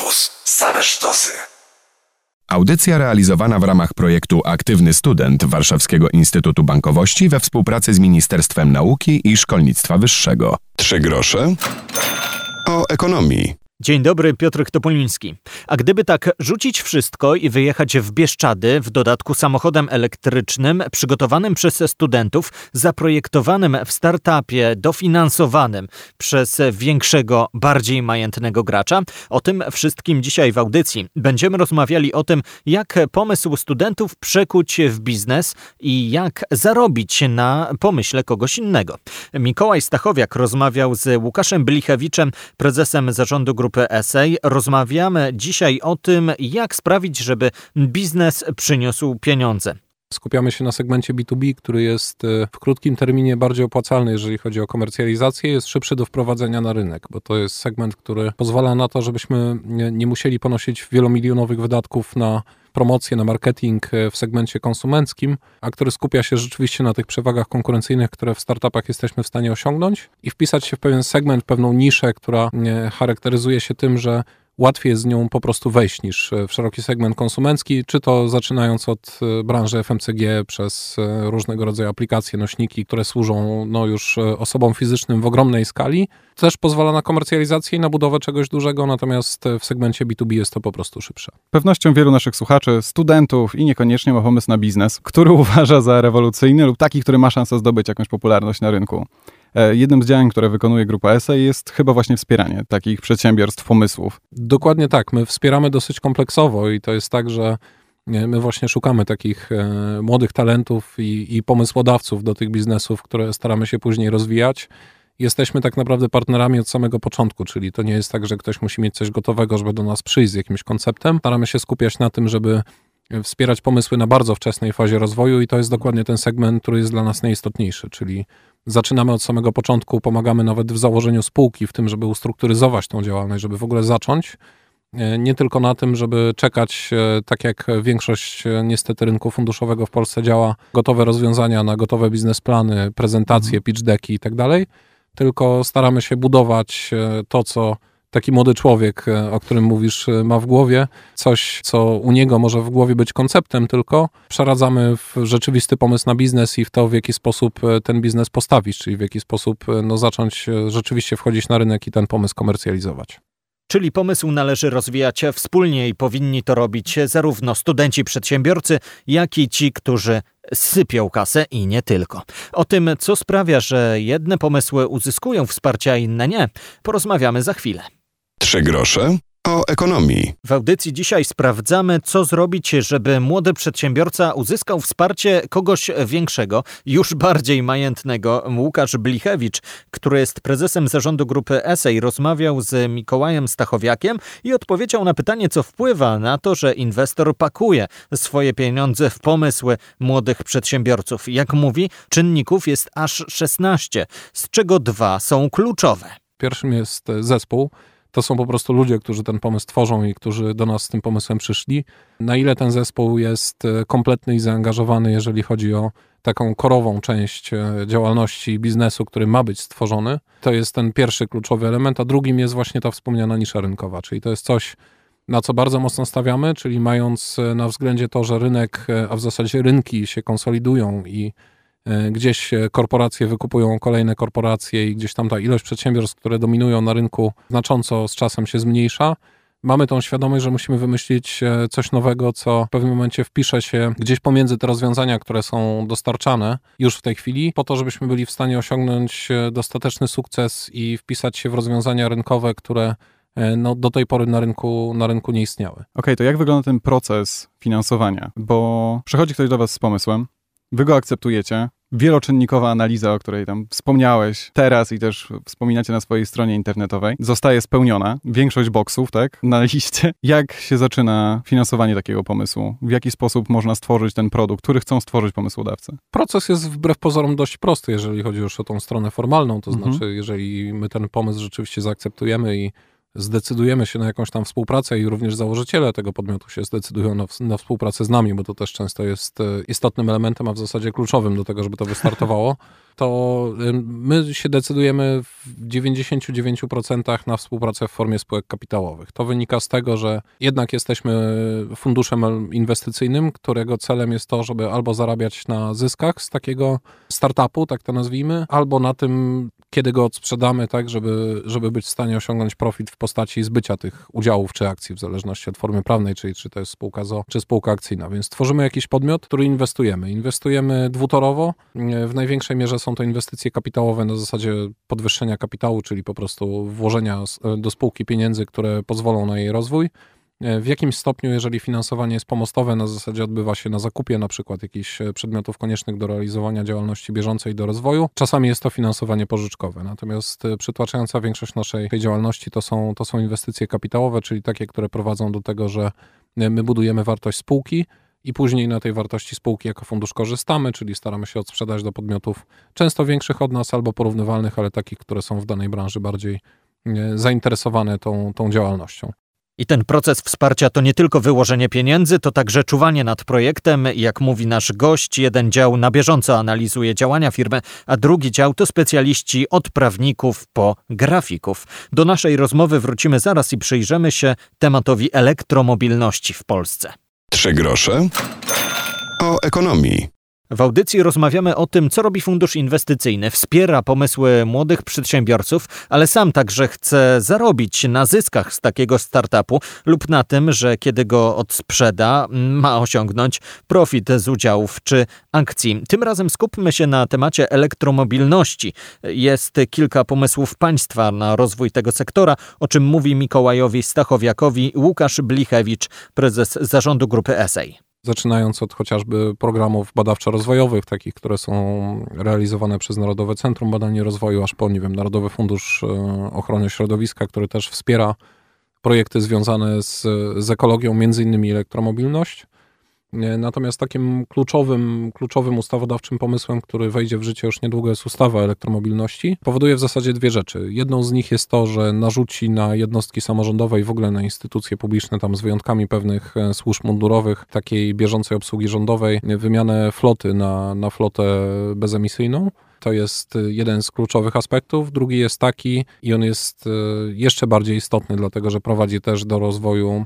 Radiokampus. Same sztosy. Audycja realizowana w ramach projektu Aktywny Student Warszawskiego Instytutu Bankowości we współpracy z Ministerstwem Nauki i Szkolnictwa Wyższego. 3 grosze o ekonomii. Dzień dobry, Piotr Topoliński. A gdyby tak rzucić wszystko i wyjechać w Bieszczady, w dodatku samochodem elektrycznym, przygotowanym przez studentów, zaprojektowanym w startupie, dofinansowanym przez większego, bardziej majętnego gracza? O tym wszystkim dzisiaj w audycji. Będziemy rozmawiali o tym, jak pomysł studentów przekuć w biznes i jak zarobić na pomyśle kogoś innego. Mikołaj Stachowiak rozmawiał z Łukaszem Blichewiczem, prezesem zarządu Grupy ESEI. Rozmawiamy dzisiaj o tym, jak sprawić, żeby biznes przyniósł pieniądze. Skupiamy się na segmencie B2B, który jest w krótkim terminie bardziej opłacalny, jeżeli chodzi o komercjalizację, jest szybszy do wprowadzenia na rynek, bo to jest segment, który pozwala na to, żebyśmy nie musieli ponosić wielomilionowych wydatków na promocję, na marketing w segmencie konsumenckim, a który skupia się rzeczywiście na tych przewagach konkurencyjnych, które w startupach jesteśmy w stanie osiągnąć i wpisać się w pewien segment, pewną niszę, która charakteryzuje się tym, że łatwiej jest z nią po prostu wejść niż w szeroki segment konsumencki, czy to zaczynając od branży FMCG przez różnego rodzaju aplikacje, nośniki, które służą już osobom fizycznym w ogromnej skali. Też pozwala na komercjalizację i na budowę czegoś dużego, natomiast w segmencie B2B jest to po prostu szybsze. Pewnością wielu naszych słuchaczy, studentów i niekoniecznie ma pomysł na biznes, który uważa za rewolucyjny lub taki, który ma szansę zdobyć jakąś popularność na rynku. Jednym z działań, które wykonuje Grupa ESA, jest chyba właśnie wspieranie takich przedsiębiorstw, pomysłów. Dokładnie tak. My wspieramy dosyć kompleksowo i to jest tak, że my właśnie szukamy takich młodych talentów i pomysłodawców do tych biznesów, które staramy się później rozwijać. Jesteśmy tak naprawdę partnerami od samego początku, czyli to nie jest tak, że ktoś musi mieć coś gotowego, żeby do nas przyjść z jakimś konceptem. Staramy się skupiać na tym, żeby wspierać pomysły na bardzo wczesnej fazie rozwoju i to jest dokładnie ten segment, który jest dla nas najistotniejszy, czyli zaczynamy od samego początku, pomagamy nawet w założeniu spółki, w tym, żeby ustrukturyzować tą działalność, żeby w ogóle zacząć. Nie tylko na tym, żeby czekać, tak jak większość niestety rynku funduszowego w Polsce działa, gotowe rozwiązania na gotowe biznesplany, prezentacje, pitch decki i tak dalej, tylko staramy się budować to, co taki młody człowiek, o którym mówisz, ma w głowie, coś, co u niego może w głowie być konceptem tylko, przeradzamy w rzeczywisty pomysł na biznes i w to, w jaki sposób ten biznes postawić, czyli w jaki sposób zacząć rzeczywiście wchodzić na rynek i ten pomysł komercjalizować. Czyli pomysł należy rozwijać wspólnie i powinni to robić zarówno studenci, przedsiębiorcy, jak i ci, którzy sypią kasę i nie tylko. O tym, co sprawia, że jedne pomysły uzyskują wsparcie, a inne nie, porozmawiamy za chwilę. 3 grosze o ekonomii. W audycji dzisiaj sprawdzamy, co zrobić, żeby młody przedsiębiorca uzyskał wsparcie kogoś większego, już bardziej majętnego. Łukasz Blichewicz, który jest prezesem zarządu Grupy ESEI, rozmawiał z Mikołajem Stachowiakiem i odpowiedział na pytanie, co wpływa na to, że inwestor pakuje swoje pieniądze w pomysły młodych przedsiębiorców. Jak mówi, czynników jest aż 16, z czego 2 są kluczowe. Pierwszym jest zespół. To są po prostu ludzie, którzy ten pomysł tworzą i którzy do nas z tym pomysłem przyszli. Na ile ten zespół jest kompletny i zaangażowany, jeżeli chodzi o taką korową część działalności biznesu, który ma być stworzony, to jest ten pierwszy kluczowy element, a drugim jest właśnie ta wspomniana nisza rynkowa, czyli to jest coś, na co bardzo mocno stawiamy, czyli mając na względzie to, że rynek, a w zasadzie rynki się konsolidują i gdzieś korporacje wykupują kolejne korporacje i gdzieś tam ta ilość przedsiębiorstw, które dominują na rynku, znacząco z czasem się zmniejsza. Mamy tą świadomość, że musimy wymyślić coś nowego, co w pewnym momencie wpisze się gdzieś pomiędzy te rozwiązania, które są dostarczane już w tej chwili, po to, żebyśmy byli w stanie osiągnąć dostateczny sukces i wpisać się w rozwiązania rynkowe, które do tej pory na rynku nie istniały. Okej, to jak wygląda ten proces finansowania? Bo przychodzi ktoś do was z pomysłem, wy go akceptujecie. Wieloczynnikowa analiza, o której tam wspomniałeś teraz i też wspominacie na swojej stronie internetowej, zostaje spełniona. Większość boksów, tak, na liście. Jak się zaczyna finansowanie takiego pomysłu? W jaki sposób można stworzyć ten produkt, który chcą stworzyć pomysłodawcy? Proces jest wbrew pozorom dość prosty, jeżeli chodzi już o tą stronę formalną, to znaczy, jeżeli my ten pomysł rzeczywiście zaakceptujemy i zdecydujemy się na jakąś tam współpracę i również założyciele tego podmiotu się zdecydują na współpracę z nami, bo to też często jest istotnym elementem, a w zasadzie kluczowym do tego, żeby to wystartowało, to my się decydujemy w 99% na współpracę w formie spółek kapitałowych. To wynika z tego, że jednak jesteśmy funduszem inwestycyjnym, którego celem jest to, żeby albo zarabiać na zyskach z takiego startupu, tak to nazwijmy, albo na tym, kiedy go odsprzedamy, tak, żeby być w stanie osiągnąć profit w postaci zbycia tych udziałów czy akcji, w zależności od formy prawnej, czyli czy to jest spółka z o.o., czy spółka akcyjna. Więc tworzymy jakiś podmiot, który inwestujemy. Inwestujemy dwutorowo. W największej mierze są to inwestycje kapitałowe na zasadzie podwyższenia kapitału, czyli po prostu włożenia do spółki pieniędzy, które pozwolą na jej rozwój. W jakimś stopniu, jeżeli finansowanie jest pomostowe, na zasadzie odbywa się na zakupie na przykład jakichś przedmiotów koniecznych do realizowania działalności bieżącej, do rozwoju. Czasami jest to finansowanie pożyczkowe, natomiast przytłaczająca większość naszej tej działalności to są inwestycje kapitałowe, czyli takie, które prowadzą do tego, że my budujemy wartość spółki i później na tej wartości spółki jako fundusz korzystamy, czyli staramy się odsprzedać do podmiotów często większych od nas albo porównywalnych, ale takich, które są w danej branży bardziej zainteresowane tą działalnością. I ten proces wsparcia to nie tylko wyłożenie pieniędzy, to także czuwanie nad projektem. Jak mówi nasz gość, jeden dział na bieżąco analizuje działania firmy, a drugi dział to specjaliści od prawników po grafików. Do naszej rozmowy wrócimy zaraz i przyjrzymy się tematowi elektromobilności w Polsce. 3 grosze o ekonomii. W audycji rozmawiamy o tym, co robi fundusz inwestycyjny. Wspiera pomysły młodych przedsiębiorców, ale sam także chce zarobić na zyskach z takiego startupu lub na tym, że kiedy go odsprzeda, ma osiągnąć profit z udziałów czy akcji. Tym razem skupmy się na temacie elektromobilności. Jest kilka pomysłów państwa na rozwój tego sektora, o czym mówi Mikołajowi Stachowiakowi Łukasz Blichewicz, prezes zarządu Grupy ESEI. Zaczynając od chociażby programów badawczo-rozwojowych, takich, które są realizowane przez Narodowe Centrum Badań i Rozwoju, aż po, Narodowy Fundusz Ochrony Środowiska, który też wspiera projekty związane z ekologią, między innymi elektromobilność. Natomiast takim kluczowym ustawodawczym pomysłem, który wejdzie w życie już niedługo, jest ustawa o elektromobilności. Powoduje w zasadzie 2 rzeczy. Jedną z nich jest to, że narzuci na jednostki samorządowe i w ogóle na instytucje publiczne, tam z wyjątkami pewnych służb mundurowych, takiej bieżącej obsługi rządowej, wymianę floty na flotę bezemisyjną. To jest jeden z kluczowych aspektów. Drugi jest taki i on jest jeszcze bardziej istotny, dlatego że prowadzi też do rozwoju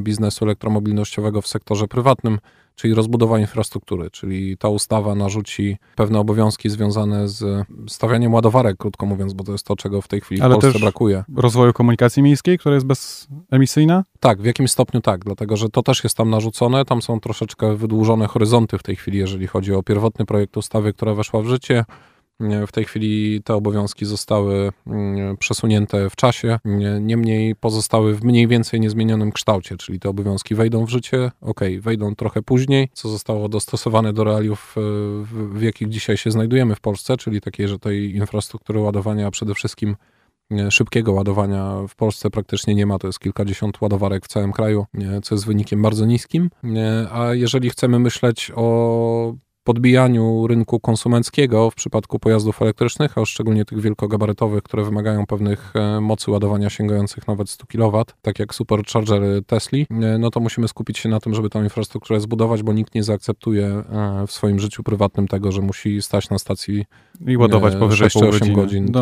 biznesu elektromobilnościowego w sektorze prywatnym, czyli rozbudowa infrastruktury, czyli ta ustawa narzuci pewne obowiązki związane z stawianiem ładowarek, krótko mówiąc, bo to jest to, czego w tej chwili w Polsce brakuje. Rozwoju komunikacji miejskiej, która jest bezemisyjna? Tak, w jakimś stopniu tak, dlatego że to też jest tam narzucone, tam są troszeczkę wydłużone horyzonty w tej chwili, jeżeli chodzi o pierwotny projekt ustawy, która weszła w życie. W tej chwili te obowiązki zostały przesunięte w czasie, niemniej pozostały w mniej więcej niezmienionym kształcie, czyli te obowiązki wejdą w życie, wejdą trochę później, co zostało dostosowane do realiów, w jakich dzisiaj się znajdujemy w Polsce, czyli takiej, że tej infrastruktury ładowania, a przede wszystkim szybkiego ładowania w Polsce praktycznie nie ma, to jest kilkadziesiąt ładowarek w całym kraju, co jest wynikiem bardzo niskim, a jeżeli chcemy myśleć o podbijaniu rynku konsumenckiego w przypadku pojazdów elektrycznych, a szczególnie tych wielkogabarytowych, które wymagają pewnych mocy ładowania sięgających nawet 100 kW, tak jak Superchargery Tesli, no to musimy skupić się na tym, żeby tą infrastrukturę zbudować, bo nikt nie zaakceptuje w swoim życiu prywatnym tego, że musi stać na stacji i ładować powyżej 6-8 godzin.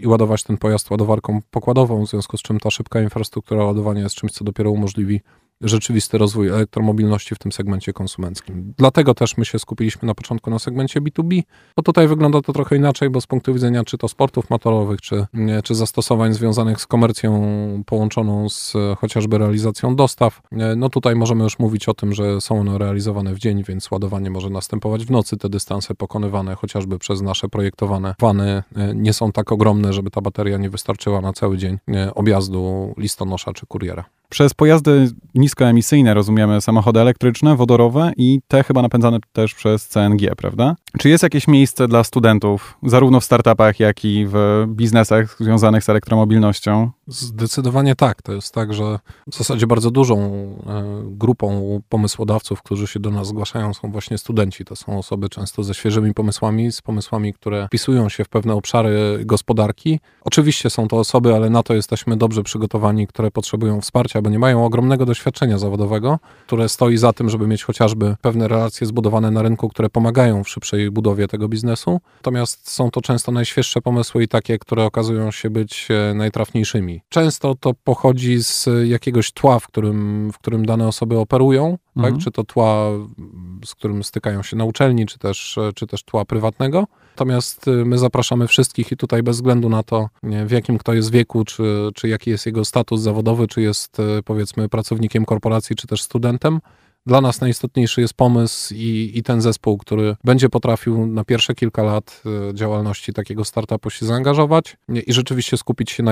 I ładować ten pojazd ładowarką pokładową, w związku z czym ta szybka infrastruktura ładowania jest czymś, co dopiero umożliwi rzeczywisty rozwój elektromobilności w tym segmencie konsumenckim. Dlatego też my się skupiliśmy na początku na segmencie B2B, bo tutaj wygląda to trochę inaczej, bo z punktu widzenia czy to sportów motorowych, czy zastosowań związanych z komercją połączoną z chociażby realizacją dostaw, no tutaj możemy już mówić o tym, że są one realizowane w dzień, więc ładowanie może następować w nocy. Te dystanse pokonywane chociażby przez nasze projektowane wany nie są tak ogromne, żeby ta bateria nie wystarczyła na cały dzień objazdu listonosza czy kuriera. Przez pojazdy niskoemisyjne rozumiemy samochody elektryczne, wodorowe i te chyba napędzane też przez CNG, prawda? Czy jest jakieś miejsce dla studentów, zarówno w startupach, jak i w biznesach związanych z elektromobilnością? Zdecydowanie tak. To jest tak, że w zasadzie bardzo dużą grupą pomysłodawców, którzy się do nas zgłaszają, są właśnie studenci. To są osoby często ze świeżymi pomysłami, z pomysłami, które wpisują się w pewne obszary gospodarki. Oczywiście są to osoby, ale na to jesteśmy dobrze przygotowani, które potrzebują wsparcia, bo nie mają ogromnego doświadczenia zawodowego, które stoi za tym, żeby mieć chociażby pewne relacje zbudowane na rynku, które pomagają w szybszej budowie tego biznesu. Natomiast są to często najświeższe pomysły i takie, które okazują się być najtrafniejszymi. Często to pochodzi z jakiegoś tła, w którym dane osoby operują, tak? Czy to tła, z którym stykają się na uczelni, czy też tła prywatnego. Natomiast my zapraszamy wszystkich i tutaj bez względu na to, w jakim kto jest wieku, czy jaki jest jego status zawodowy, czy jest powiedzmy pracownikiem korporacji, czy też studentem, dla nas najistotniejszy jest pomysł i ten zespół, który będzie potrafił na pierwsze kilka lat działalności takiego startupu się zaangażować i rzeczywiście skupić się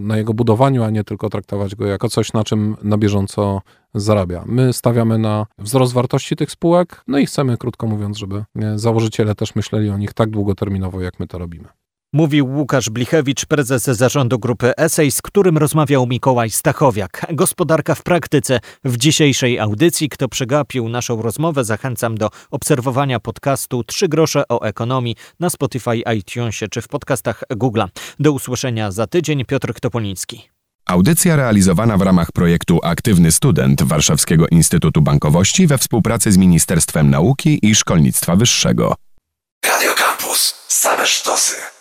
na jego budowaniu, a nie tylko traktować go jako coś, na czym na bieżąco zarabia. My stawiamy na wzrost wartości tych spółek, no i chcemy, krótko mówiąc, żeby założyciele też myśleli o nich tak długoterminowo, jak my to robimy. Mówił Łukasz Blichewicz, prezes zarządu Grupy ESEI, z którym rozmawiał Mikołaj Stachowiak. Gospodarka w praktyce w dzisiejszej audycji. Kto przegapił naszą rozmowę, zachęcam do obserwowania podcastu 3 grosze o ekonomii na Spotify, iTunesie czy w podcastach Google'a. Do usłyszenia za tydzień. Piotr Topoliński. Audycja realizowana w ramach projektu Aktywny Student Warszawskiego Instytutu Bankowości we współpracy z Ministerstwem Nauki i Szkolnictwa Wyższego. Radiokampus. Same sztosy.